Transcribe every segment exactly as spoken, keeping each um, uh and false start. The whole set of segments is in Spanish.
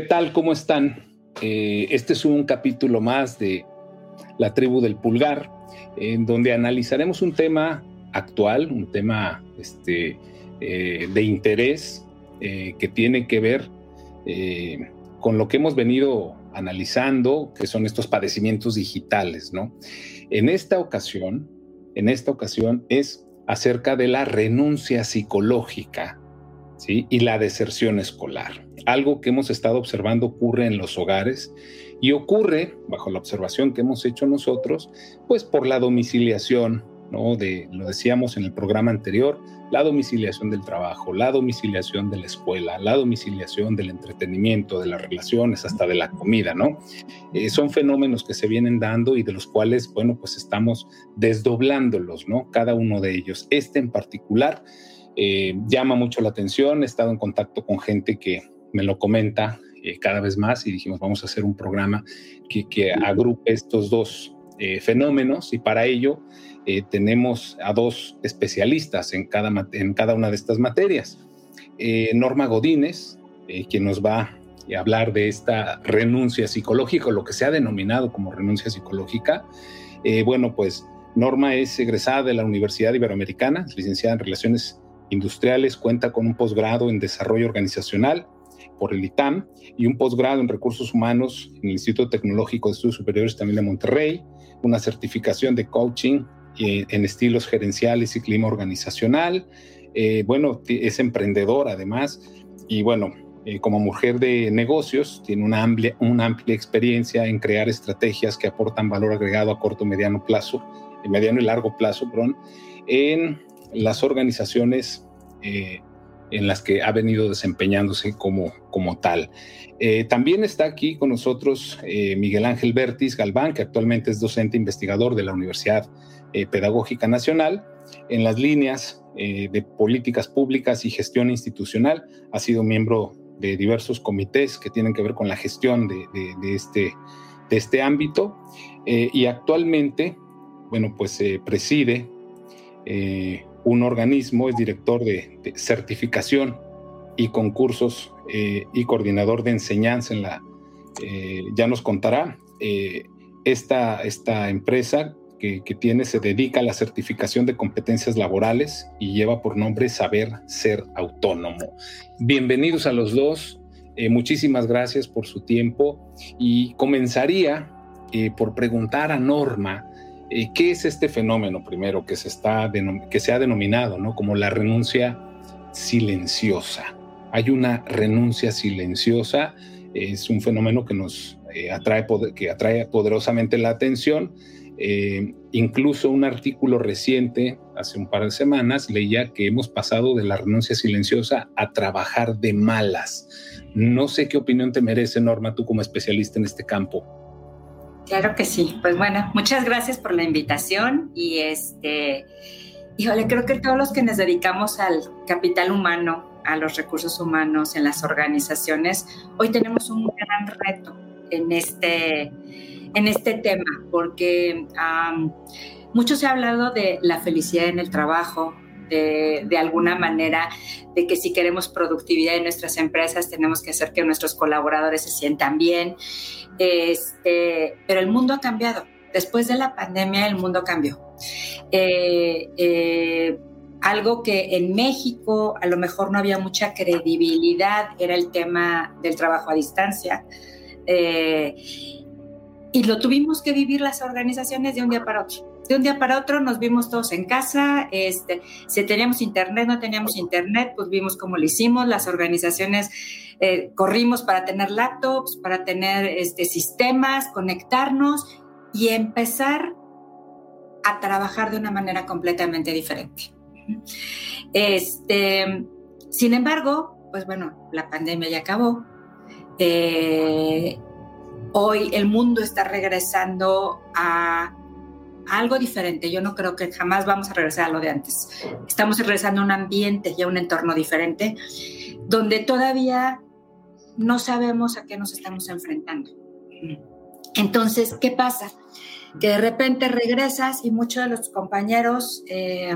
¿Qué tal? ¿Cómo están? Eh, este es un capítulo más de La tribu del pulgar, en donde analizaremos un tema actual, un tema este, eh, de interés eh, que tiene que ver eh, con lo que hemos venido analizando, que son estos padecimientos digitales, ¿no? En esta ocasión, en esta ocasión es acerca de la renuncia psicológica, ¿sí? Y la deserción escolar. Algo que hemos estado observando ocurre en los hogares y ocurre, bajo la observación que hemos hecho nosotros, pues por la domiciliación, ¿no? De, lo decíamos en el programa anterior, la domiciliación del trabajo, la domiciliación de la escuela, la domiciliación del entretenimiento, de las relaciones, hasta de la comida, ¿no? Eh, son fenómenos que se vienen dando y de los cuales, bueno, pues estamos desdoblándolos, ¿no? Cada uno de ellos. Este en particular eh, llama mucho la atención. He estado en contacto con gente que me lo comenta eh, cada vez más y dijimos, vamos a hacer un programa que, que agrupe estos dos eh, fenómenos, y para ello Eh, tenemos a dos especialistas en cada, en cada una de estas materias. Eh, Norma Godínez, eh, quien nos va a hablar de esta renuncia psicológica, lo que se ha denominado como renuncia psicológica. Eh, bueno, pues Norma es egresada de la Universidad Iberoamericana, licenciada en Relaciones Industriales, cuenta con un posgrado en Desarrollo Organizacional por el I T A M y un posgrado en Recursos Humanos en el Instituto Tecnológico de Estudios Superiores también de Monterrey, una certificación de coaching en estilos gerenciales y clima organizacional. Eh, bueno, es emprendedora además y bueno, eh, como mujer de negocios tiene una amplia, una amplia experiencia en crear estrategias que aportan valor agregado a corto, mediano plazo, mediano y largo plazo, perdón, en las organizaciones eh, en las que ha venido desempeñándose como, como tal. Eh, también está aquí con nosotros eh, Miguel Ángel Vértiz Galván, que actualmente es docente investigador de la Universidad eh, Pedagógica Nacional en las líneas eh, de políticas públicas y gestión institucional. Ha sido miembro de diversos comités que tienen que ver con la gestión de, de, de, este, de este ámbito eh, y actualmente, bueno, pues eh, preside eh, un organismo, es director de, de certificación y concursos eh, y coordinador de enseñanza en la, eh, ya nos contará, eh, esta, esta empresa que, que tiene se dedica a la certificación de competencias laborales y lleva por nombre Saber Ser Autónomo. Bienvenidos a los dos, eh, muchísimas gracias por su tiempo y comenzaría eh, por preguntar a Norma, ¿qué es este fenómeno primero que se, está denom- que se ha denominado, ¿no?, como la renuncia silenciosa? Hay una renuncia silenciosa, es un fenómeno que nos eh, atrae, poder- que atrae poderosamente la atención. Eh, incluso un artículo reciente, hace un par de semanas, leía que hemos pasado de la renuncia silenciosa a trabajar de malas. No sé qué opinión te merece, Norma, tú como especialista en este campo. Claro que sí. Pues bueno, muchas gracias por la invitación y este, híjole, creo que todos los que nos dedicamos al capital humano, a los recursos humanos en las organizaciones, hoy tenemos un gran reto en este, en este tema, porque um, mucho se ha hablado de la felicidad en el trabajo, de, de alguna manera, de que si queremos productividad en nuestras empresas tenemos que hacer que nuestros colaboradores se sientan bien. Este, pero el mundo ha cambiado. Después de la pandemia, el mundo cambió. Eh, eh, algo que en México a lo mejor no había mucha credibilidad era el tema del trabajo a distancia. Eh, y lo tuvimos que vivir las organizaciones de un día para otro. De un día para otro nos vimos todos en casa, este, si teníamos internet, no teníamos internet, pues vimos cómo lo hicimos, las organizaciones eh, corrimos para tener laptops, para tener este, sistemas, conectarnos y empezar a trabajar de una manera completamente diferente. Este, sin embargo, pues bueno, la pandemia ya acabó. Eh, hoy el mundo está regresando a algo diferente. Yo no creo que jamás vamos a regresar a lo de antes. Estamos regresando a un ambiente y a un entorno diferente donde todavía no sabemos a qué nos estamos enfrentando. Entonces, ¿qué pasa? Que de repente regresas y muchos de los compañeros eh,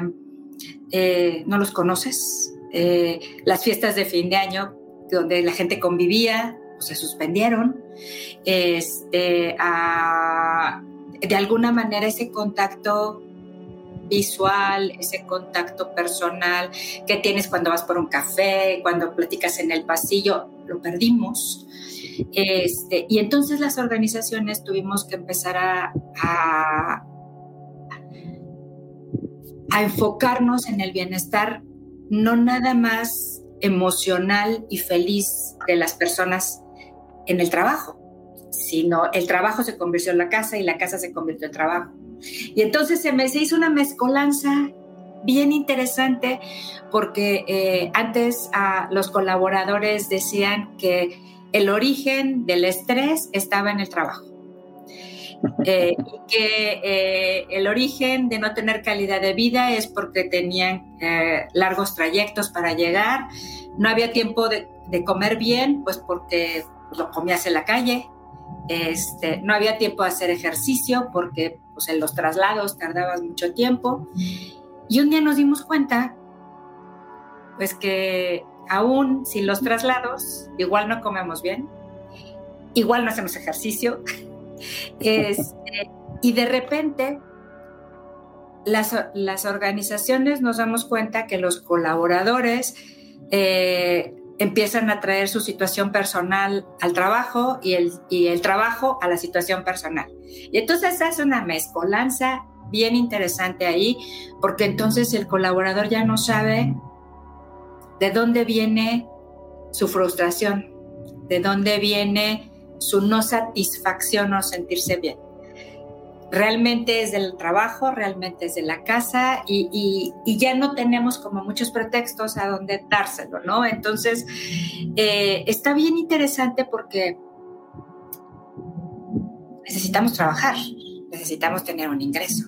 eh, no los conoces. Eh, las fiestas de fin de año donde la gente convivía, pues, se suspendieron. Este, a, de alguna manera ese contacto visual, ese contacto personal que tienes cuando vas por un café, cuando platicas en el pasillo, lo perdimos. Este, y entonces las organizaciones tuvimos que empezar a, a, a enfocarnos en el bienestar, no nada más emocional y feliz de las personas en el trabajo, sino el trabajo se convirtió en la casa y la casa se convirtió en trabajo. Y entonces se me se hizo una mezcolanza bien interesante porque eh, antes ah, los colaboradores decían que el origen del estrés estaba en el trabajo eh, y que eh, el origen de no tener calidad de vida es porque tenían eh, largos trayectos para llegar, no había tiempo de, de comer bien, pues porque lo comías en la calle. Este, no había tiempo de hacer ejercicio porque pues, en los traslados tardabas mucho tiempo. Y un día nos dimos cuenta pues, que aún sin los traslados igual no comemos bien, igual no hacemos ejercicio. Este, y de repente las, las organizaciones nos damos cuenta que los colaboradores eh, empiezan a traer su situación personal al trabajo y el, y el trabajo a la situación personal. Y entonces se hace una mezcolanza bien interesante ahí, porque entonces el colaborador ya no sabe de dónde viene su frustración, de dónde viene su no satisfacción o sentirse bien. Realmente es del trabajo, realmente es de la casa y, y, y ya no tenemos como muchos pretextos a dónde dárselo, ¿no? Entonces, eh, está bien interesante porque necesitamos trabajar, necesitamos tener un ingreso,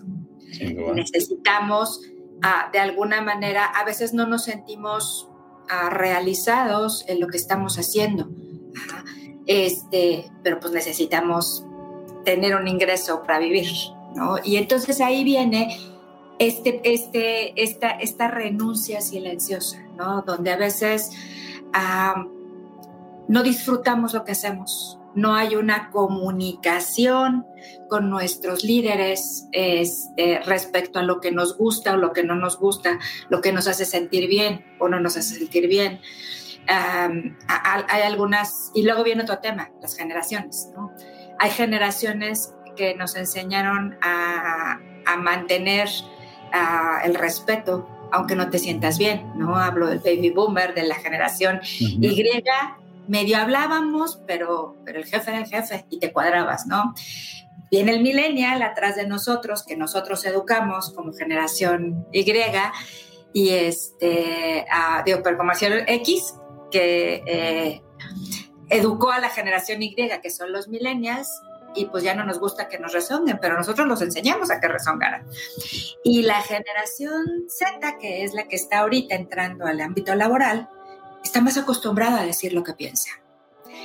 sí, bueno. necesitamos ah, de alguna manera, a veces no nos sentimos ah, realizados en lo que estamos haciendo, ah, este, pero pues necesitamos tener un ingreso para vivir, ¿no? Y entonces ahí viene este, este, esta, esta renuncia silenciosa, ¿no? Donde a veces um, no disfrutamos lo que hacemos, no hay una comunicación con nuestros líderes este, respecto a lo que nos gusta o lo que no nos gusta, lo que nos hace sentir bien o no nos hace sentir bien. Um, hay algunas, y luego viene otro tema, las generaciones, ¿no? Hay generaciones que nos enseñaron a, a mantener a, el respeto, aunque no te sientas bien, ¿no? Hablo del baby boomer, de la generación uh-huh. Y, medio hablábamos, pero, pero el jefe era el jefe y te cuadrabas, ¿no? Viene el millennial atrás de nosotros, que nosotros educamos como generación Y, y este, a, digo, pero comercial X, que... Eh, educó a la generación Y, que son los millennials, y pues ya no nos gusta que nos rezonguen, pero nosotros los enseñamos a que rezongaran. Y la generación Z, que es la que está ahorita entrando al ámbito laboral, está más acostumbrada a decir lo que piensa.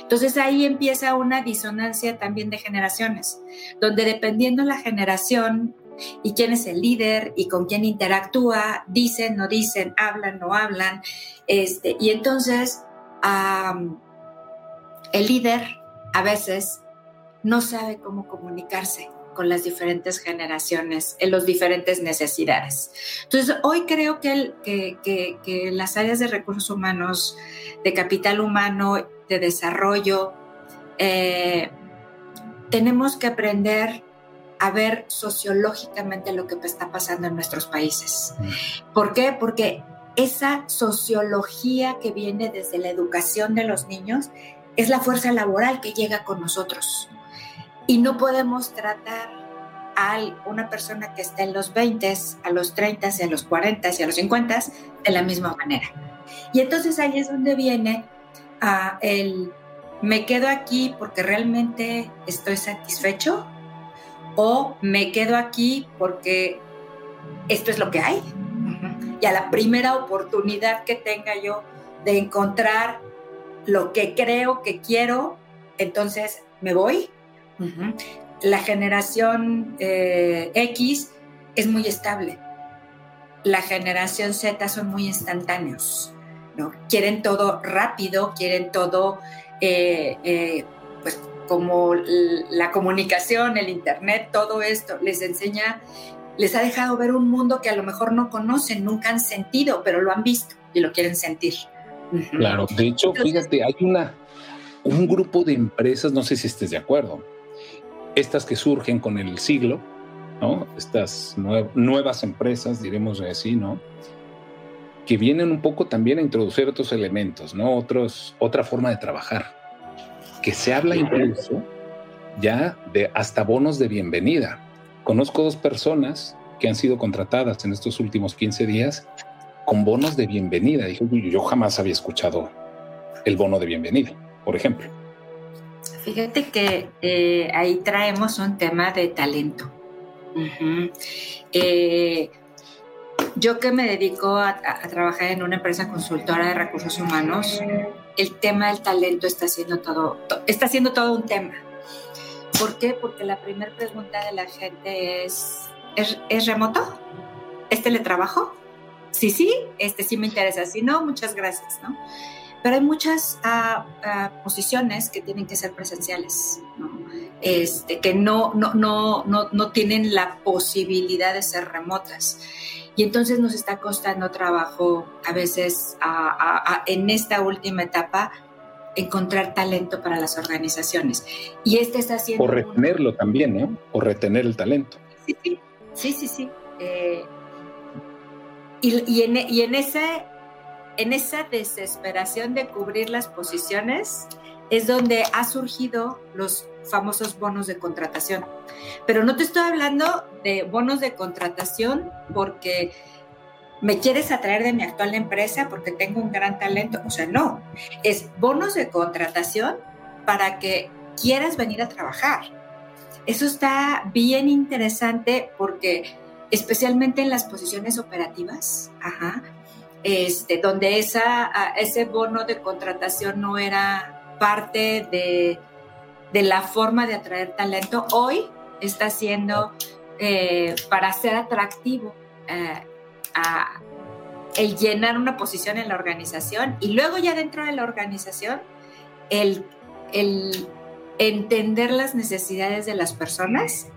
Entonces ahí empieza una disonancia también de generaciones, donde dependiendo la generación y quién es el líder y con quién interactúa, dicen, no dicen, hablan, no hablan, este, y entonces... Um, El líder a veces no sabe cómo comunicarse con las diferentes generaciones en las diferentes necesidades. Entonces, hoy creo que, el, que, que, que las áreas de recursos humanos, de capital humano, de desarrollo, eh, tenemos que aprender a ver sociológicamente lo que está pasando en nuestros países. ¿Por qué? Porque esa sociología que viene desde la educación de los niños es la fuerza laboral que llega con nosotros. Y no podemos tratar a una persona que está en los veintes, a los treintas, a los cuarentas y a los cincuentas de la misma manera. Y entonces ahí es donde viene uh, el me quedo aquí porque realmente estoy satisfecho o me quedo aquí porque esto es lo que hay. Uh-huh. Y a la primera oportunidad que tenga yo de encontrar lo que creo que quiero, entonces me voy. Uh-huh. La generación eh, X es muy estable. La generación Z son muy instantáneos, ¿no? Quieren todo rápido, quieren todo eh, eh, pues como la comunicación, el internet, todo esto les enseña, les ha dejado ver un mundo que a lo mejor no conocen, nunca han sentido, pero lo han visto y lo quieren sentir. Claro, de hecho, entonces, fíjate, hay una, un grupo de empresas, no sé si estés de acuerdo, estas que surgen con el siglo, ¿no? Estas nue- nuevas empresas, diremos así, ¿no? Que vienen un poco también a introducir otros elementos, ¿no? Otros, otra forma de trabajar, que se habla incluso ya de hasta bonos de bienvenida. Conozco dos personas que han sido contratadas en estos últimos quince días con bonos de bienvenida. Dije, yo jamás había escuchado el bono de bienvenida, por ejemplo. Fíjate que eh, ahí traemos un tema de talento. Uh-huh. Eh, yo que me dedico a, a, a trabajar en una empresa consultora de recursos humanos, el tema del talento está siendo todo, to, está siendo todo un tema. ¿Por qué? Porque la primera pregunta de la gente es, ¿es, ¿es remoto? ¿Es teletrabajo? Sí, sí, este sí me interesa. Si no, muchas gracias, ¿no? Pero hay muchas uh, uh, posiciones que tienen que ser presenciales, ¿no? Este, que no, no, no, no, no tienen la posibilidad de ser remotas. Y entonces nos está costando trabajo a veces a, a, a, en esta última etapa encontrar talento para las organizaciones. Y este está haciendo... O retenerlo un... también, ¿no? O retener el talento. Sí, sí, sí, sí. sí. Eh, y, y, en, y en ese... En esa desesperación de cubrir las posiciones es donde han surgido los famosos bonos de contratación. Pero no te estoy hablando de bonos de contratación porque me quieres atraer de mi actual empresa porque tengo un gran talento. O sea, no. Es bonos de contratación para que quieras venir a trabajar. Eso está bien interesante porque especialmente en las posiciones operativas, ajá, Este, donde esa, ese bono de contratación no era parte de, de la forma de atraer talento, hoy está siendo eh, para ser atractivo eh, a, el llenar una posición en la organización y luego ya dentro de la organización el, el entender las necesidades de las personas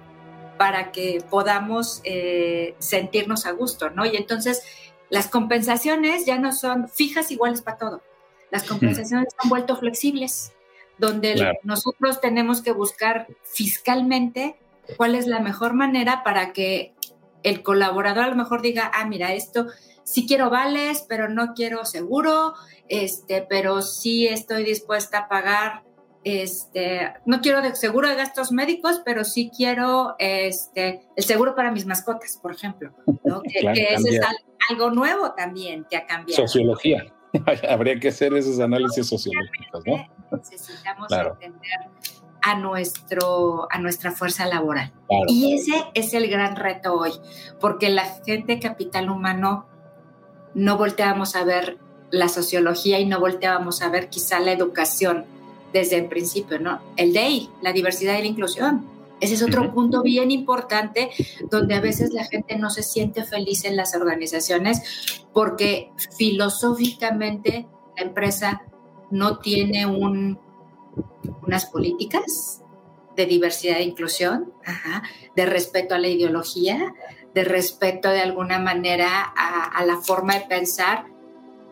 para que podamos eh, sentirnos a gusto, ¿no? Y entonces las compensaciones ya no son fijas iguales para todo. Las compensaciones se han vuelto flexibles, donde claro, nosotros tenemos que buscar fiscalmente cuál es la mejor manera para que el colaborador a lo mejor diga, ah, mira, esto sí quiero vales, pero no quiero seguro, este, pero sí estoy dispuesta a pagar, este, no quiero de seguro de gastos médicos, pero sí quiero este, el seguro para mis mascotas, por ejemplo, ¿no? Que, claro, que ese es algo. Algo nuevo también que ha cambiado. Sociología. Habría que hacer esos análisis sociológicos, ¿no? Necesitamos claro. entender a, nuestro, a nuestra fuerza laboral. Claro. Y ese es el gran reto hoy, porque la gente capital humano no volteamos a ver la sociología y no volteamos a ver quizá la educación desde el principio, ¿no? El D E I, la diversidad y la inclusión. Ese es otro punto bien importante donde a veces la gente no se siente feliz en las organizaciones porque filosóficamente la empresa no tiene un, unas políticas de diversidad e inclusión, ajá, de respeto a la ideología, de respeto de alguna manera a, a la forma de pensar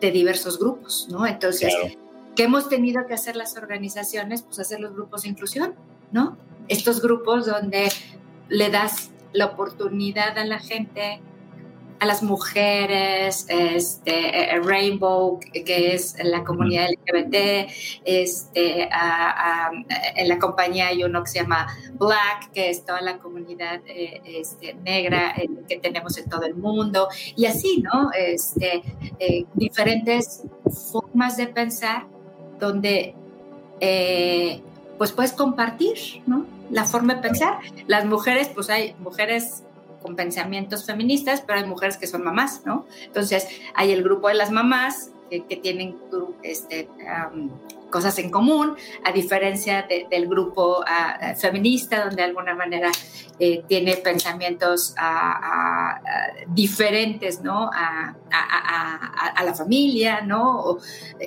de diversos grupos, ¿no? Entonces, claro. ¿qué hemos tenido que hacer las organizaciones? Pues hacer los grupos de inclusión, ¿no? Estos grupos donde le das la oportunidad a la gente, a las mujeres, este, Rainbow, que es la comunidad L G B T, este, a, a, en la compañía hay uno que se llama Black, que es toda la comunidad eh, este, negra eh, que tenemos en todo el mundo, y así, ¿no? Este, eh, diferentes formas de pensar donde... Eh, pues puedes compartir, ¿no? La forma de pensar. Las mujeres, pues hay mujeres con pensamientos feministas, pero hay mujeres que son mamás, ¿no? Entonces, hay el grupo de las mamás que, que tienen este, um, cosas en común, a diferencia de, del grupo uh, feminista, donde de alguna manera eh, tiene pensamientos uh, uh, diferentes, ¿no? a, a, a, a la familia, ¿no? O,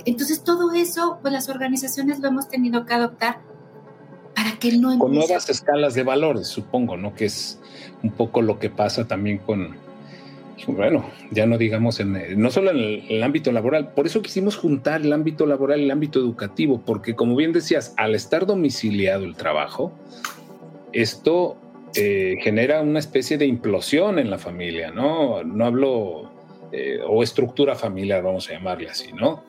entonces, todo eso, pues las organizaciones lo hemos tenido que adoptar para que no... Con empiece... nuevas escalas de valores, supongo, ¿no? Que es un poco lo que pasa también con... Bueno, ya no digamos, en, no solo en el, el ámbito laboral, por eso quisimos juntar el ámbito laboral y el ámbito educativo, porque como bien decías, al estar domiciliado el trabajo, esto eh, genera una especie de implosión en la familia, ¿no? No hablo, eh, o estructura familiar, vamos a llamarle así, ¿no?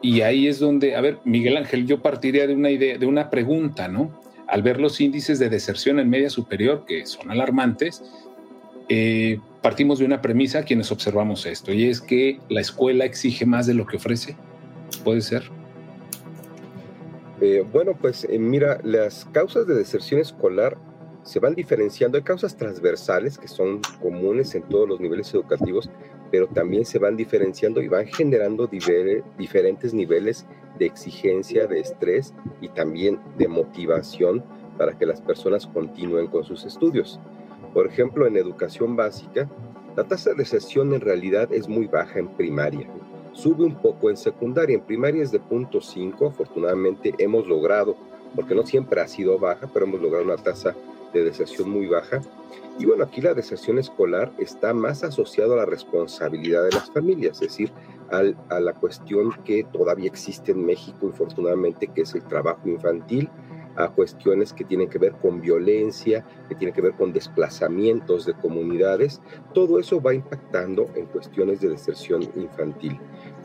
Y ahí es donde, a ver, Miguel Ángel, yo partiría de una idea, de una pregunta, ¿no? Al ver los índices de deserción en media superior, que son alarmantes, eh, partimos de una premisa quienes observamos esto, y es que la escuela exige más de lo que ofrece. ¿Puede ser? Eh, bueno, pues eh, mira, las causas de deserción escolar se van diferenciando. Hay causas transversales que son comunes en todos los niveles educativos, pero también se van diferenciando y van generando diver- diferentes niveles de exigencia, de estrés y también de motivación para que las personas continúen con sus estudios. Por ejemplo, en educación básica, la tasa de deserción en realidad es muy baja en primaria. Sube un poco en secundaria. En primaria es de punto cinco. Afortunadamente hemos logrado, porque no siempre ha sido baja, pero hemos logrado una tasa de deserción muy baja. Y bueno, aquí la deserción escolar está más asociada a la responsabilidad de las familias, es decir, al, a la cuestión que todavía existe en México, infortunadamente, que es el trabajo infantil, a cuestiones que tienen que ver con violencia, que tienen que ver con desplazamientos de comunidades. Todo eso va impactando en cuestiones de deserción infantil,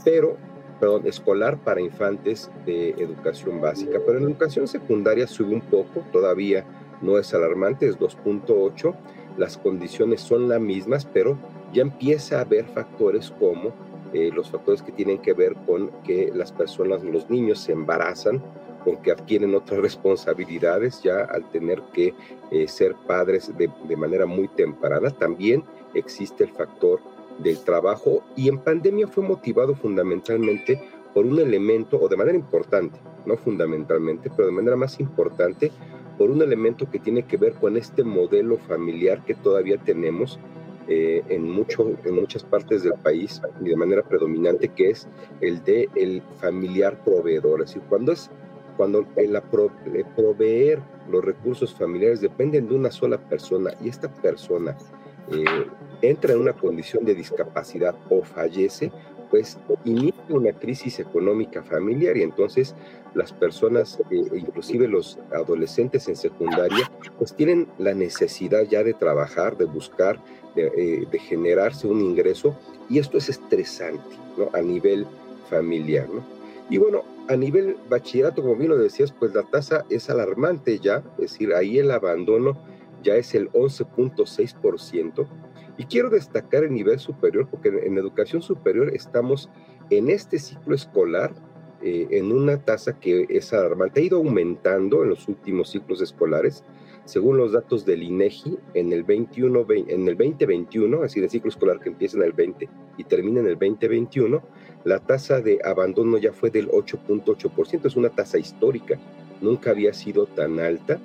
pero, perdón, escolar para infantes de educación básica. Pero en educación secundaria sube un poco, todavía no es alarmante, es dos punto ocho. Las condiciones son las mismas, pero ya empieza a haber factores como eh, los factores que tienen que ver con que las personas, los niños se embarazan, con que adquieren otras responsabilidades ya al tener que eh, ser padres de, de manera muy temprana. También existe el factor del trabajo, y en pandemia fue motivado fundamentalmente por un elemento, o de manera importante, no fundamentalmente, pero de manera más importante, por un elemento que tiene que ver con este modelo familiar que todavía tenemos eh, en, mucho, en muchas partes del país y de manera predominante, que es el de el familiar proveedor. Es decir, cuando es Cuando el proveer los recursos familiares dependen de una sola persona, y esta persona eh, entra en una condición de discapacidad o fallece, pues inicia una crisis económica familiar, y entonces las personas, eh, inclusive los adolescentes en secundaria, pues tienen la necesidad ya de trabajar, de buscar, de, eh, de generarse un ingreso, y esto es estresante, ¿no?, a nivel familiar, ¿no? Y bueno, a nivel bachillerato, como bien lo decías, pues la tasa es alarmante ya, es decir, ahí el abandono ya es el once punto seis por ciento. Y quiero destacar el nivel superior, porque en educación superior estamos en este ciclo escolar eh, en una tasa que es alarmante. Ha ido aumentando en los últimos ciclos escolares, según los datos del INEGI, en el, veintiuno, en el veinte veintiuno, es decir, el ciclo escolar que empieza en el veinte y termina en el veinte veintiuno, la tasa de abandono ya fue del ocho punto ocho por ciento, es una tasa histórica, nunca había sido tan alta.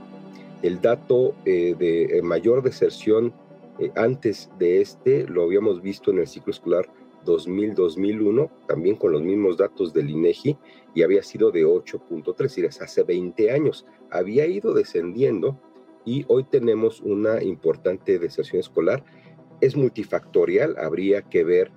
El dato eh, de mayor deserción eh, antes de este lo habíamos visto en el ciclo escolar dos mil a dos mil uno, también con los mismos datos del INEGI, y había sido de ocho punto tres, es decir, hace veinte años. Había ido descendiendo y hoy tenemos una importante deserción escolar. Es multifactorial, habría que ver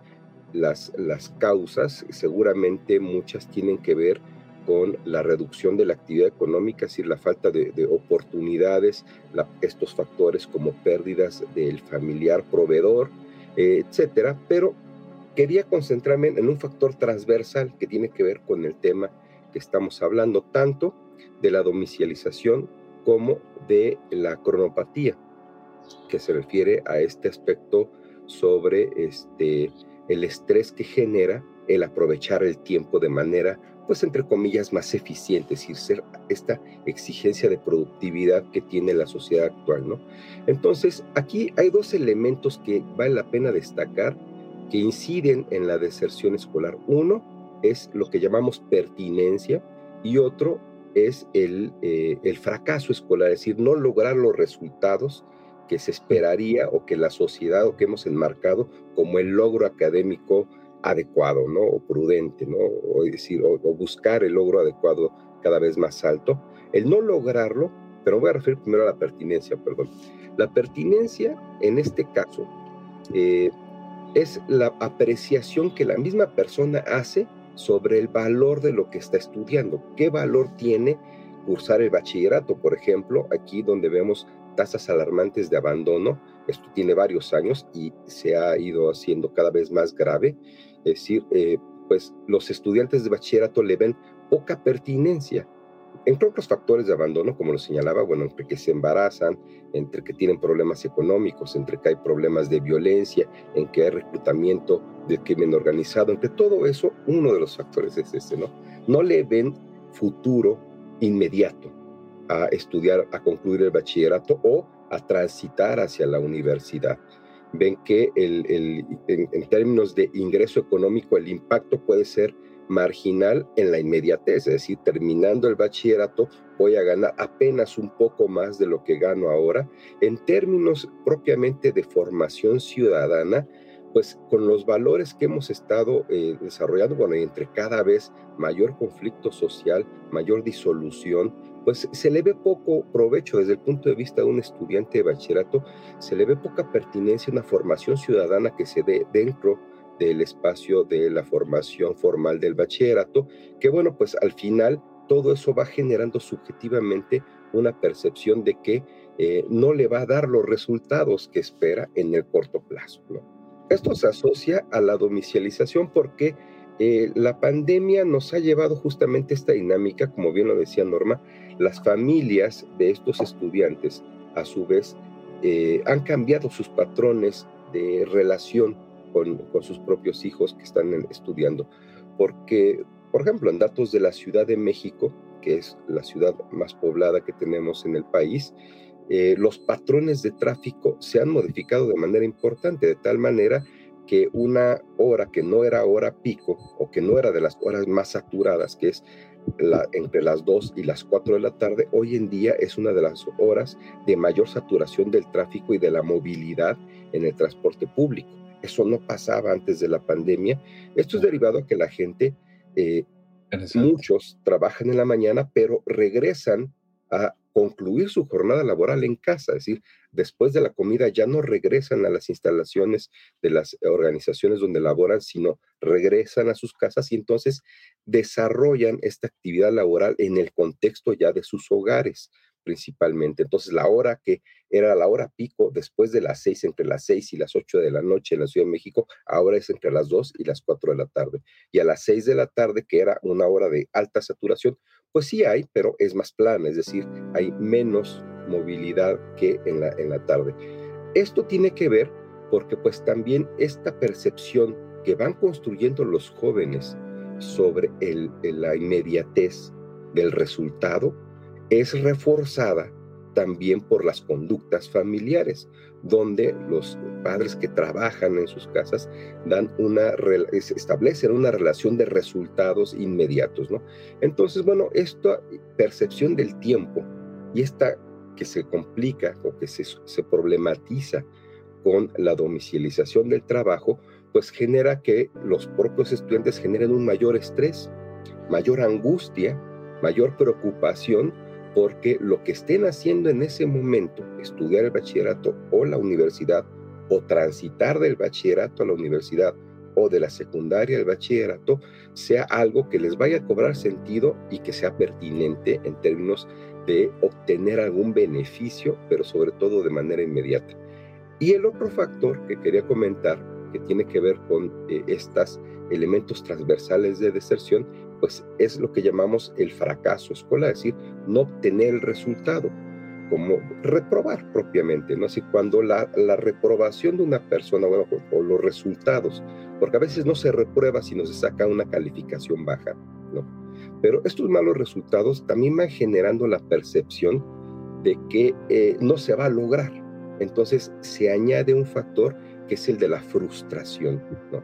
Las, las causas. Seguramente muchas tienen que ver con la reducción de la actividad económica, es decir, la falta de, de oportunidades, la, estos factores como pérdidas del familiar proveedor, eh, etcétera. Pero quería concentrarme en un factor transversal que tiene que ver con el tema que estamos hablando, tanto de la domiciliación como de la cronopatía, que se refiere a este aspecto sobre este... el estrés que genera el aprovechar el tiempo de manera, pues entre comillas, más eficiente, es decir, ser esta exigencia de productividad que tiene la sociedad actual, ¿no? Entonces, aquí hay dos elementos que vale la pena destacar que inciden en la deserción escolar. Uno es lo que llamamos pertinencia y otro es el, eh, el fracaso escolar, es decir, no lograr los resultados que se esperaría o que la sociedad o que hemos enmarcado como el logro académico adecuado, ¿no? O prudente, ¿no? O, decir, o, o buscar el logro adecuado cada vez más alto. El no lograrlo, pero voy a referir primero a la pertinencia, perdón. La pertinencia, en este caso, eh, es la apreciación que la misma persona hace sobre el valor de lo que está estudiando. ¿Qué valor tiene cursar el bachillerato? Por ejemplo, aquí donde vemos tasas alarmantes de abandono, esto tiene varios años y se ha ido haciendo cada vez más grave. Es decir, eh, pues los estudiantes de bachillerato le ven poca pertinencia. Entre otros factores de abandono, como lo señalaba, bueno, entre que se embarazan, entre que tienen problemas económicos, entre que hay problemas de violencia, en que hay reclutamiento del crimen organizado, entre todo eso, uno de los factores es este, ¿no? No le ven futuro inmediato a estudiar, a concluir el bachillerato o a transitar hacia la universidad. Ven que el, el, en, en términos de ingreso económico, el impacto puede ser marginal en la inmediatez, es decir, terminando el bachillerato voy a ganar apenas un poco más de lo que gano ahora. En términos propiamente de formación ciudadana, pues con los valores que hemos estado eh, desarrollando, bueno, y entre cada vez mayor conflicto social, mayor disolución, pues se le ve poco provecho desde el punto de vista de un estudiante de bachillerato, se le ve poca pertinencia a una formación ciudadana que se dé dentro del espacio de la formación formal del bachillerato, que bueno, pues al final todo eso va generando subjetivamente una percepción de que eh, no le va a dar los resultados que espera en el corto plazo, ¿no? Esto se asocia a la domiciliación porque eh, la pandemia nos ha llevado justamente esta dinámica, como bien lo decía Norma, las familias de estos estudiantes a su vez eh, han cambiado sus patrones de relación Con, con sus propios hijos que están estudiando. Porque, por ejemplo, en datos de la Ciudad de México, que es la ciudad más poblada que tenemos en el país, eh, los patrones de tráfico se han modificado de manera importante, de tal manera que una hora que no era hora pico o que no era de las horas más saturadas, que es la, entre las dos y las cuatro de la tarde, hoy en día es una de las horas de mayor saturación del tráfico y de la movilidad en el transporte público. Eso no pasaba antes de la pandemia. Esto es derivado a que la gente, eh, muchos trabajan en la mañana, pero regresan a concluir su jornada laboral en casa. Es decir, después de la comida ya no regresan a las instalaciones de las organizaciones donde laboran, sino regresan a sus casas y entonces desarrollan esta actividad laboral en el contexto ya de sus hogares, principalmente. Entonces, la hora que era la hora pico después de las seis, entre las seis y las ocho de la noche en la Ciudad de México, ahora es entre las dos y las cuatro de la tarde. Y a las seis de la tarde, que era una hora de alta saturación, pues sí hay, pero es más plana, es decir, hay menos movilidad que en la, en la tarde. Esto tiene que ver porque pues también esta percepción que van construyendo los jóvenes sobre el, la inmediatez del resultado es reforzada también por las conductas familiares, donde los padres que trabajan en sus casas dan una, establecen una relación de resultados inmediatos, ¿no? Entonces, bueno, esta percepción del tiempo y esta que se complica o que se, se problematiza con la domiciliación del trabajo, pues genera que los propios estudiantes generen un mayor estrés, mayor angustia, mayor preocupación, porque lo que estén haciendo en ese momento, estudiar el bachillerato o la universidad, o transitar del bachillerato a la universidad, o de la secundaria al bachillerato, sea algo que les vaya a cobrar sentido y que sea pertinente en términos de obtener algún beneficio, pero sobre todo de manera inmediata. Y el otro factor que quería comentar, que tiene que ver con eh, estos elementos transversales de deserción, pues es lo que llamamos el fracaso escolar, es decir, no obtener el resultado, como reprobar propiamente, ¿no? Así cuando la, la reprobación de una persona, bueno, o, o los resultados, porque a veces no se reprueba sino se saca una calificación baja, ¿no? Pero estos malos resultados también van generando la percepción de que eh, no se va a lograr. Entonces se añade un factor que es el de la frustración, ¿no?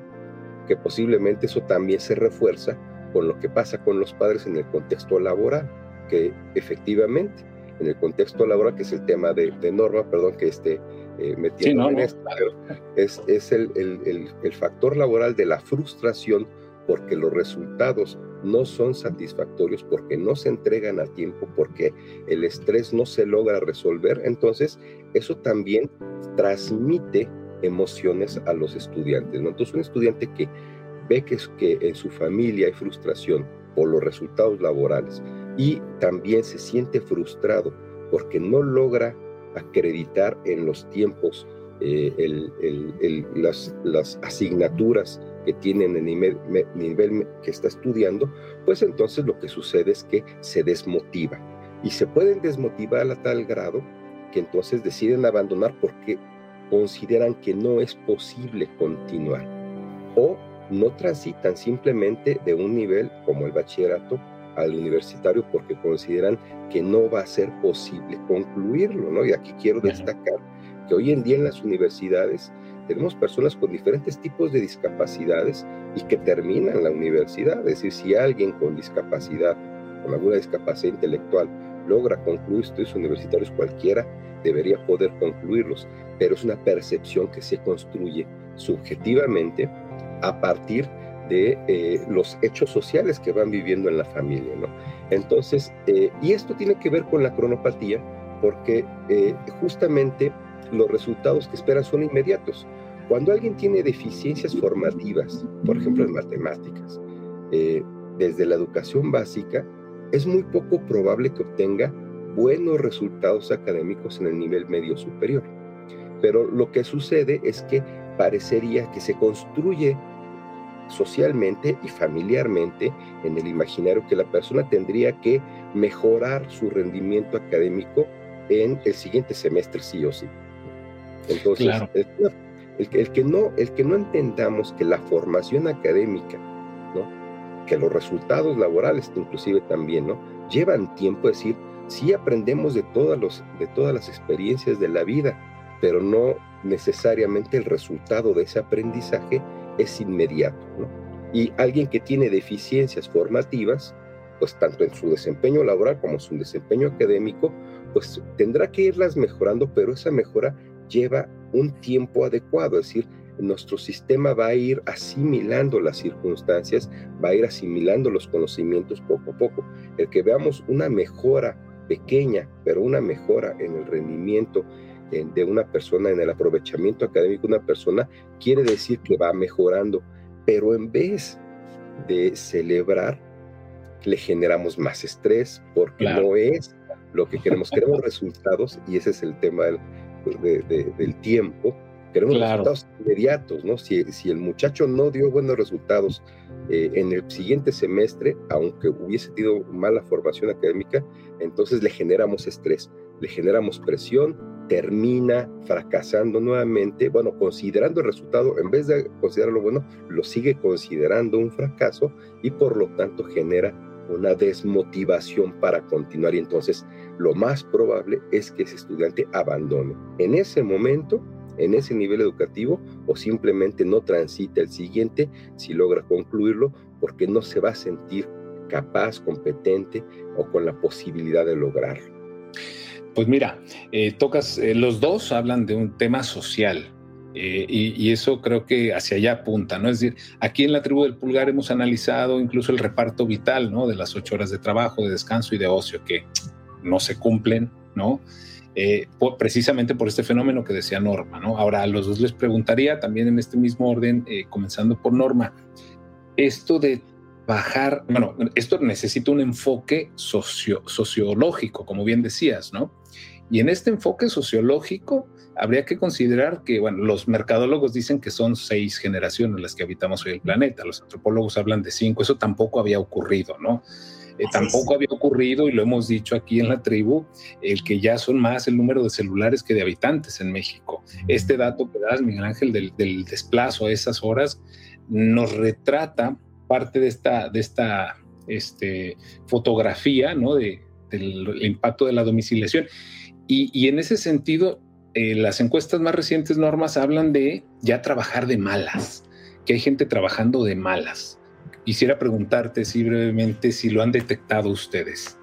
que posiblemente eso también se refuerza con lo que pasa con los padres en el contexto laboral, que efectivamente en el contexto laboral, que es el tema de, de Norma, perdón que esté eh, metiendo sí, no, en no. esto, pero es, es el, el, el, el factor laboral de la frustración porque los resultados no son satisfactorios, porque no se entregan a tiempo, porque el estrés no se logra resolver. Entonces eso también transmite emociones a los estudiantes, ¿no? Entonces un estudiante que ve que, es, que en su familia hay frustración por los resultados laborales y también se siente frustrado porque no logra acreditar en los tiempos eh, el, el, el, las, las asignaturas que tiene en el nivel, nivel que está estudiando, pues entonces lo que sucede es que se desmotiva y se pueden desmotivar a tal grado que entonces deciden abandonar porque consideran que no es posible continuar, o no transitan simplemente de un nivel como el bachillerato al universitario porque consideran que no va a ser posible concluirlo, ¿no? Y aquí quiero destacar que hoy en día en las universidades tenemos personas con diferentes tipos de discapacidades y que terminan la universidad. Es decir, si alguien con discapacidad, con alguna discapacidad intelectual, logra concluir estudios universitarios, cualquiera debería poder concluirlos, pero es una percepción que se construye subjetivamente a partir de eh, los hechos sociales que van viviendo en la familia, ¿no? Entonces, eh, y esto tiene que ver con la cronopatía, porque eh, justamente los resultados que esperan son inmediatos. Cuando alguien tiene deficiencias formativas, por ejemplo en matemáticas, eh, desde la educación básica, es muy poco probable que obtenga buenos resultados académicos en el nivel medio superior. Pero lo que sucede es que parecería que se construye socialmente y familiarmente en el imaginario que la persona tendría que mejorar su rendimiento académico en el siguiente semestre sí o sí. Entonces, claro. el, el, el, que no, el que no entendamos que la formación académica, ¿no?, que los resultados laborales inclusive también, ¿no?, llevan tiempo. Es decir, sí aprendemos de todas, los, de todas las experiencias de la vida, pero no necesariamente el resultado de ese aprendizaje es inmediato, ¿no? Y alguien que tiene deficiencias formativas, pues tanto en su desempeño laboral como en su desempeño académico, pues tendrá que irlas mejorando, pero esa mejora lleva un tiempo adecuado. Es decir, nuestro sistema va a ir asimilando las circunstancias, va a ir asimilando los conocimientos poco a poco. El que veamos una mejora pequeña, pero una mejora en el rendimiento de una persona, en el aprovechamiento académico de una persona, quiere decir que va mejorando, pero en vez de celebrar, le generamos más estrés porque claro. no es lo que queremos. Queremos resultados, y ese es el tema del, de, de, del tiempo. Queremos claro. resultados inmediatos, ¿no? Si, si el muchacho no dio buenos resultados eh, en el siguiente semestre, aunque hubiese tenido mala formación académica, entonces le generamos estrés, le generamos presión, termina fracasando nuevamente, bueno, considerando el resultado, en vez de considerarlo bueno, lo sigue considerando un fracaso y por lo tanto genera una desmotivación para continuar, y entonces lo más probable es que ese estudiante abandone en ese momento, en ese nivel educativo, o simplemente no transita el siguiente si logra concluirlo, porque no se va a sentir capaz, competente o con la posibilidad de lograrlo. Pues mira, eh, tocas, eh, los dos hablan de un tema social. Eh, y, y eso creo que hacia allá apunta, ¿no? Es decir, aquí en la tribu del pulgar hemos analizado incluso el reparto vital, ¿no?, de las ocho horas de trabajo, de descanso y de ocio que no se cumplen, ¿no? Eh, por, precisamente por este fenómeno que decía Norma, ¿no? Ahora, a los dos les preguntaría también en este mismo orden, eh, comenzando por Norma, esto de bajar, bueno, esto necesita un enfoque socio, sociológico, como bien decías, ¿no? Y en este enfoque sociológico habría que considerar que, bueno, los mercadólogos dicen que son seis generaciones las que habitamos hoy el planeta, los antropólogos hablan de cinco, eso tampoco había ocurrido, ¿no? Eh, tampoco sí. había ocurrido, y lo hemos dicho aquí en la tribu, el que ya son más el número de celulares que de habitantes en México. Este dato que das, Miguel Ángel, del, del desplazo a esas horas, nos retrata parte de esta, de esta este, fotografía, ¿no?, de, del impacto de la domiciliación. Y, y en ese sentido, eh, las encuestas más recientes, Normas, hablan de ya trabajar de malas, que hay gente trabajando de malas. Quisiera preguntarte, sí, brevemente, si lo han detectado ustedes.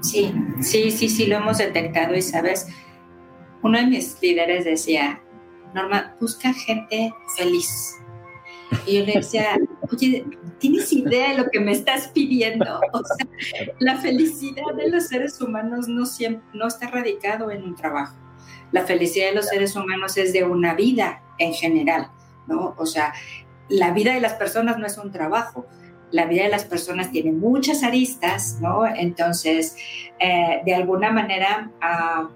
Sí, sí, sí, sí, lo hemos detectado. Y, ¿sabes? Uno de mis líderes decía, Norma, busca gente feliz. Y yo le decía, oye, ¿tienes idea de lo que me estás pidiendo? O sea, la felicidad de los seres humanos no, siempre, no está radicado en un trabajo. La felicidad de los seres humanos es de una vida en general, ¿no? O sea, la vida de las personas no es un trabajo. La vida de las personas tiene muchas aristas, ¿no? Entonces, eh, de alguna manera, uh,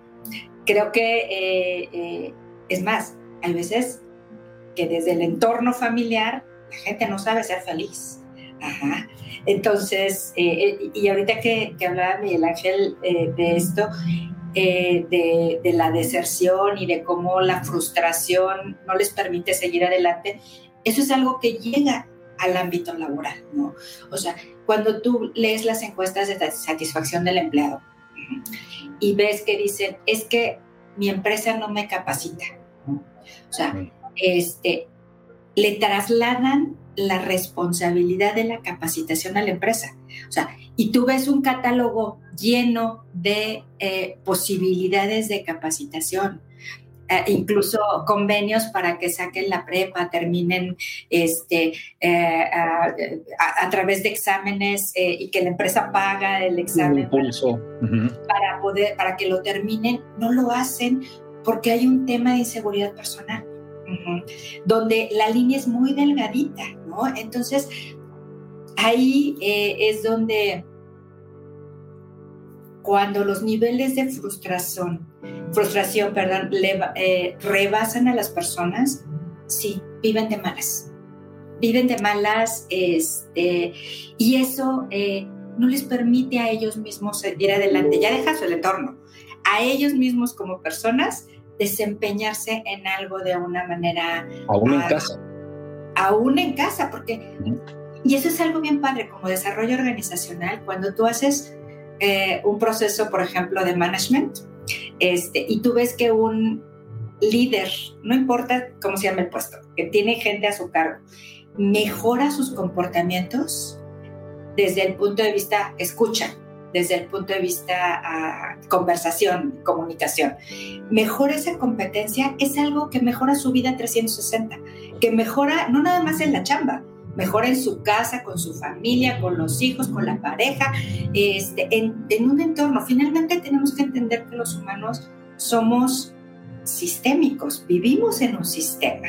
creo que, eh, eh, es más, hay veces que desde el entorno familiar la gente no sabe ser feliz. Ajá. Entonces, eh, y ahorita que, que hablaba Miguel Ángel eh, de esto, eh, de, de la deserción y de cómo la frustración no les permite seguir adelante, eso es algo que llega al ámbito laboral, ¿no? O sea, cuando tú lees las encuestas de satisfacción del empleado y ves que dicen, es que mi empresa no me capacita, ¿no? O sea, este, le trasladan la responsabilidad de la capacitación a la empresa. O sea, y tú ves un catálogo lleno de eh, posibilidades de capacitación. Eh, incluso convenios para que saquen la prepa, terminen este, eh, a, a, a través de exámenes eh, y que la empresa paga el examen el impulso. Para, para, poder, para que lo terminen. No lo hacen porque hay un tema de inseguridad personal, uh-huh, donde la línea es muy delgadita, ¿no? Entonces, ahí eh, es donde cuando los niveles de frustración frustración, perdón, le, eh, rebasan a las personas, sí, viven de malas. Viven de malas este, y eso eh, no les permite a ellos mismos ir adelante. Ya dejas el entorno. A ellos mismos como personas desempeñarse en algo de una manera... Aún en a, casa. Aún en casa, porque... Y eso es algo bien padre, como desarrollo organizacional, cuando tú haces eh, un proceso, por ejemplo, de management... Este, y tú ves que un líder, no importa cómo se llama el puesto, que tiene gente a su cargo, mejora sus comportamientos desde el punto de vista escucha, desde el punto de vista uh, conversación, comunicación. Mejora esa competencia, es algo que mejora su vida trescientos sesenta, que mejora no nada más en la chamba, mejora en su casa, con su familia, con los hijos, con la pareja, este, en, en un entorno. Finalmente tenemos que entender que los humanos somos sistémicos, vivimos en un sistema.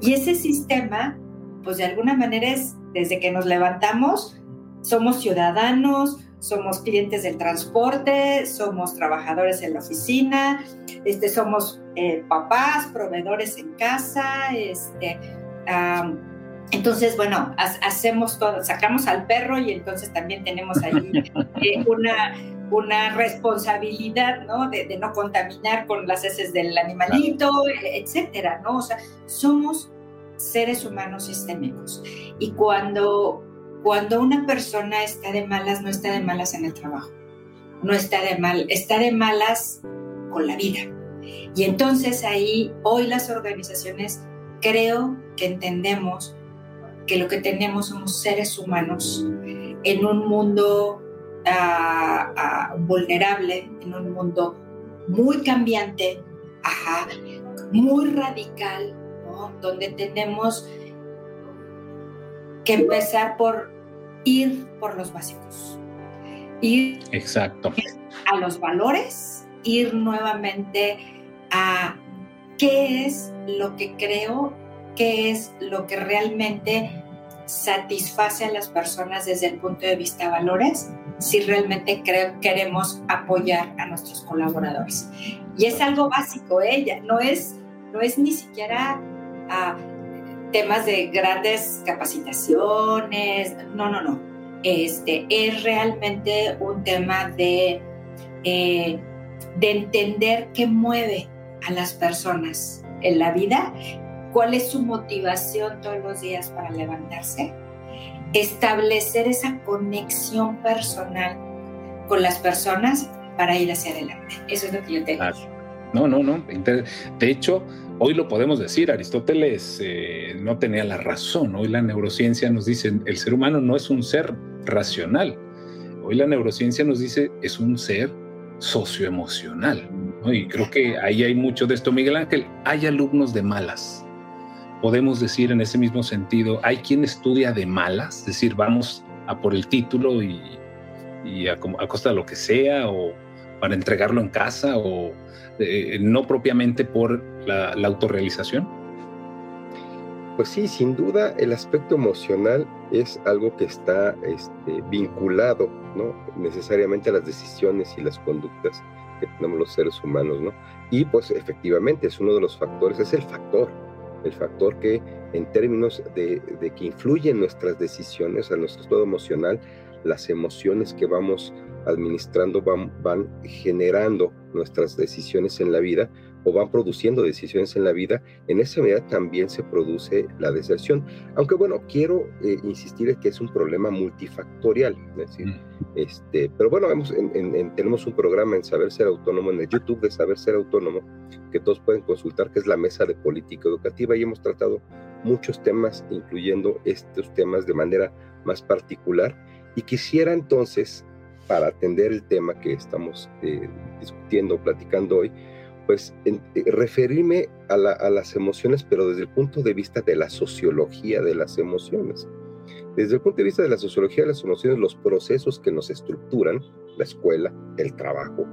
Y ese sistema, pues de alguna manera es, desde que nos levantamos, somos ciudadanos, somos clientes del transporte, somos trabajadores en la oficina, este, somos eh, papás, proveedores en casa, este... Um, Entonces, bueno, hacemos todo, sacamos al perro y entonces también tenemos ahí eh, una, una responsabilidad, ¿no? De, de no contaminar con las heces del animalito, etcétera, ¿no? O sea, somos seres humanos sistémicos. Y cuando, cuando una persona está de malas, no está de malas en el trabajo, no está de mal, está de malas con la vida. Y entonces ahí, hoy las organizaciones creo que entendemos que lo que tenemos somos seres humanos en un mundo uh, uh, vulnerable, en un mundo muy cambiante, ajá, muy radical, ¿no? Donde tenemos que empezar por ir por los básicos, ir Exacto. a los valores, ir nuevamente a qué es lo que creo, qué es lo que realmente satisface a las personas desde el punto de vista de valores, si realmente cre- queremos apoyar a nuestros colaboradores. Y es algo básico, ¿eh? No es, no es ni siquiera uh, temas de grandes capacitaciones, no, no, no. Este, es realmente un tema de, eh, de entender qué mueve a las personas en la vida, cuál es su motivación todos los días para levantarse, establecer esa conexión personal con las personas para ir hacia adelante. Eso es lo que yo tengo. No, no, no. De hecho, hoy lo podemos decir, Aristóteles eh, no tenía la razón. Hoy la neurociencia nos dice, el ser humano no es un ser racional. Hoy la neurociencia nos dice, es un ser socioemocional, ¿no? Y creo que ahí hay mucho de esto, Miguel Ángel. Hay alumnos de malas. Podemos decir en ese mismo sentido, hay quien estudia de malas, es decir, vamos a por el título y, y a, a costa de lo que sea, o para entregarlo en casa, o eh, no propiamente por la, la autorrealización? Pues sí, sin duda el aspecto emocional es algo que está este, vinculado, ¿no?, necesariamente a las decisiones y las conductas que tenemos los seres humanos, ¿no? Y pues efectivamente es uno de los factores, es el factor, el factor que en términos de, de que influye en nuestras decisiones, a nuestro estado emocional, las emociones que vamos administrando van, van generando nuestras decisiones en la vida o van produciendo decisiones en la vida. En esa medida también se produce la deserción, aunque bueno, quiero eh, insistir en que es un problema multifactorial, es decir, este, pero bueno, vemos, en, en, en, tenemos un programa en Saber Ser Autónomo, en el YouTube de Saber Ser Autónomo, que todos pueden consultar, que es la mesa de política educativa, y hemos tratado muchos temas, incluyendo estos temas de manera más particular, y quisiera entonces, para atender el tema que estamos eh, discutiendo, platicando hoy, pues en, eh, referirme a, la, a las emociones, pero desde el punto de vista de la sociología de las emociones. Desde el punto de vista de la sociología de las emociones, los procesos que nos estructuran, la escuela, el trabajo,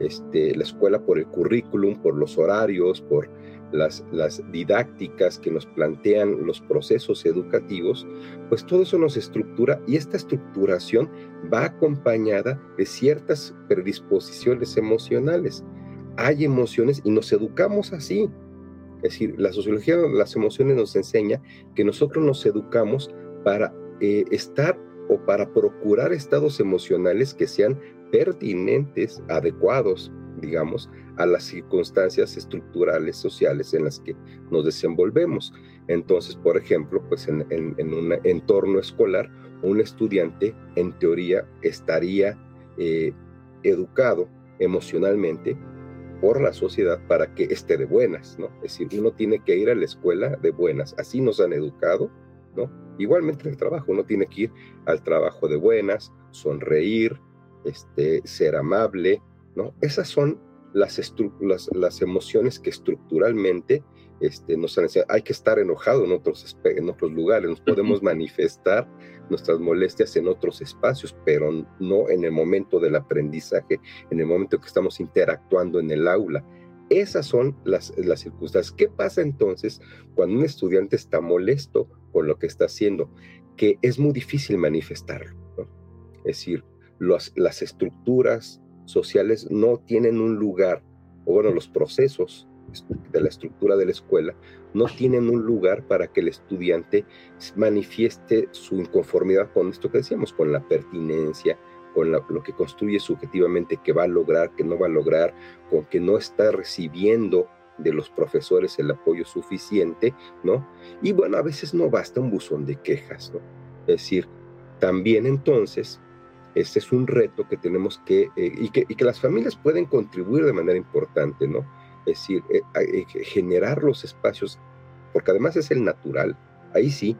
este, la escuela por el currículum, por los horarios, por las, las didácticas que nos plantean los procesos educativos, pues todo eso nos estructura, y esta estructuración va acompañada de ciertas predisposiciones emocionales. Hay emociones y nos educamos así. Es decir, la sociología de las emociones nos enseña que nosotros nos educamos para eh, estar o para procurar estados emocionales que sean pertinentes, adecuados, digamos, a las circunstancias estructurales sociales en las que nos desenvolvemos. Entonces, por ejemplo, pues en, en, en un entorno escolar, un estudiante en teoría estaría eh, educado emocionalmente por la sociedad para que esté de buenas, ¿no? Es decir, uno tiene que ir a la escuela de buenas, así nos han educado, ¿no? Igualmente en el trabajo, uno tiene que ir al trabajo de buenas, sonreír, este, ser amable, ¿no? Esas son las, las, las emociones que estructuralmente este, nos han enseñado. Hay que estar enojado en otros, en otros lugares, nos podemos manifestar nuestras molestias en otros espacios, pero no en el momento del aprendizaje, en el momento que estamos interactuando en el aula. Esas son las, las circunstancias. ¿Qué pasa entonces cuando un estudiante está molesto por lo que está haciendo? Que es muy difícil manifestarlo, ¿no? Es decir, los, las estructuras sociales no tienen un lugar, o bueno, los procesos de la estructura de la escuela no tienen un lugar para que el estudiante manifieste su inconformidad con esto que decíamos, con la pertinencia, con la, lo que construye subjetivamente, que va a lograr, que no va a lograr, con que no está recibiendo de los profesores el apoyo suficiente, ¿no? Y bueno, a veces no basta un buzón de quejas, ¿no? Es decir, también entonces este es un reto que tenemos que, eh, y que, y que las familias pueden contribuir de manera importante, ¿no? Es decir, eh, eh, generar los espacios, porque además es el natural, ahí sí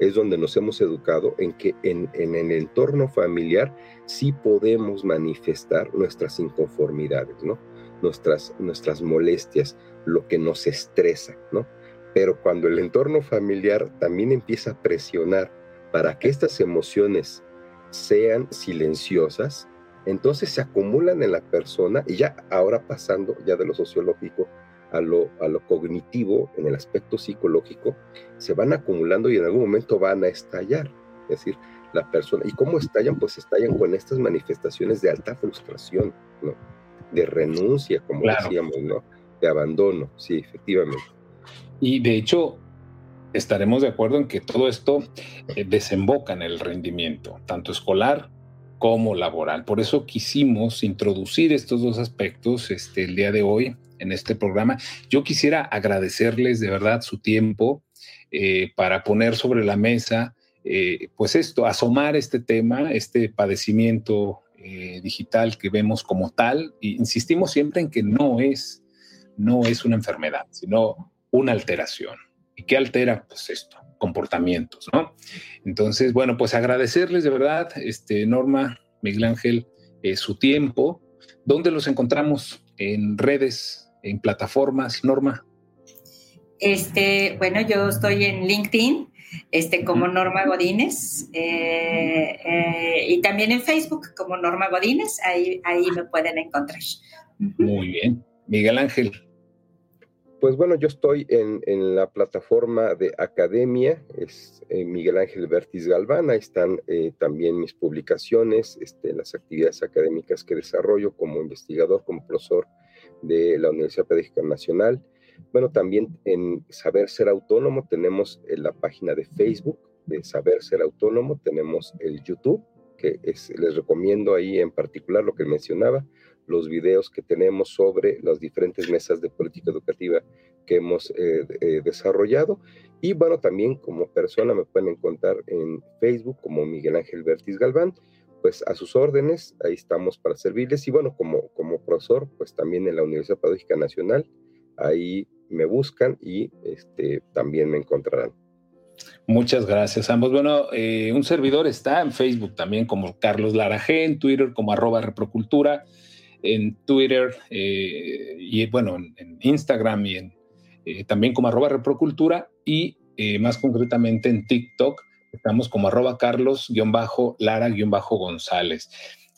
es donde nos hemos educado en que en, en, en el entorno familiar sí podemos manifestar nuestras inconformidades, ¿no? Nuestras, nuestras molestias, lo que nos estresa, ¿no? Pero cuando el entorno familiar también empieza a presionar para que estas emociones sean silenciosas, entonces se acumulan en la persona, y ya ahora pasando ya de lo sociológico a lo, a lo cognitivo, en el aspecto psicológico, se van acumulando y en algún momento van a estallar. Es decir, la persona, ¿y cómo estallan? Pues estallan con estas manifestaciones de alta frustración, ¿no? De renuncia, como claro, decíamos, ¿no? De abandono, sí, efectivamente. Y de hecho, estaremos de acuerdo en que todo esto eh, desemboca en el rendimiento, tanto escolar como laboral. Por eso quisimos introducir estos dos aspectos este, el día de hoy en este programa. Yo quisiera agradecerles de verdad su tiempo eh, para poner sobre la mesa, eh, pues esto, asomar este tema, este padecimiento eh, digital que vemos como tal. E insistimos siempre en que no es no es una enfermedad, sino una alteración. ¿Y qué altera? Pues esto, comportamientos, ¿no? Entonces, bueno, pues agradecerles de verdad, este, Norma, Miguel Ángel, eh, su tiempo. ¿Dónde los encontramos? ¿En redes? ¿En plataformas, Norma? Este, bueno, yo estoy en LinkedIn, este, como Norma Godínez, eh, eh, y también en Facebook como Norma Godínez, ahí, ahí me pueden encontrar. Muy bien. Miguel Ángel. Pues bueno, yo estoy en, en la plataforma de Academia, es eh, Miguel Ángel Vértiz Galván, ahí están eh, también mis publicaciones, este, las actividades académicas que desarrollo como investigador, como profesor de la Universidad Pedagógica Nacional. Bueno, también en Saber Ser Autónomo tenemos la página de Facebook de Saber Ser Autónomo, tenemos el YouTube, que es, les recomiendo ahí en particular lo que mencionaba, los videos que tenemos sobre las diferentes mesas de política educativa que hemos eh, eh, desarrollado. Y bueno, también como persona me pueden encontrar en Facebook como Miguel Ángel Vértiz Galván, pues a sus órdenes, ahí estamos para servirles. Y bueno, como, como profesor, pues también en la Universidad Pedagógica Nacional, ahí me buscan y este, también me encontrarán. Muchas gracias ambos. Bueno, eh, un servidor está en Facebook también como Carlos Lara G, en Twitter como arroba reprocultura, en Twitter eh, y bueno, en, en Instagram y en, eh, también como arroba reprocultura y eh, más concretamente en TikTok estamos como arroba Carlos-Lara-González.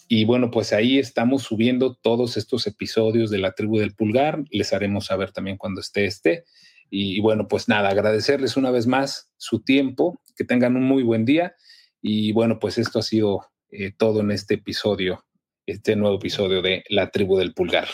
Y bueno, pues ahí estamos subiendo todos estos episodios de La Tribu del Pulgar. Les haremos saber también cuando esté este. Y, y bueno, pues nada, agradecerles una vez más su tiempo, que tengan un muy buen día. Y bueno, pues esto ha sido eh, todo en este episodio, este nuevo episodio de La Tribu del Pulgar.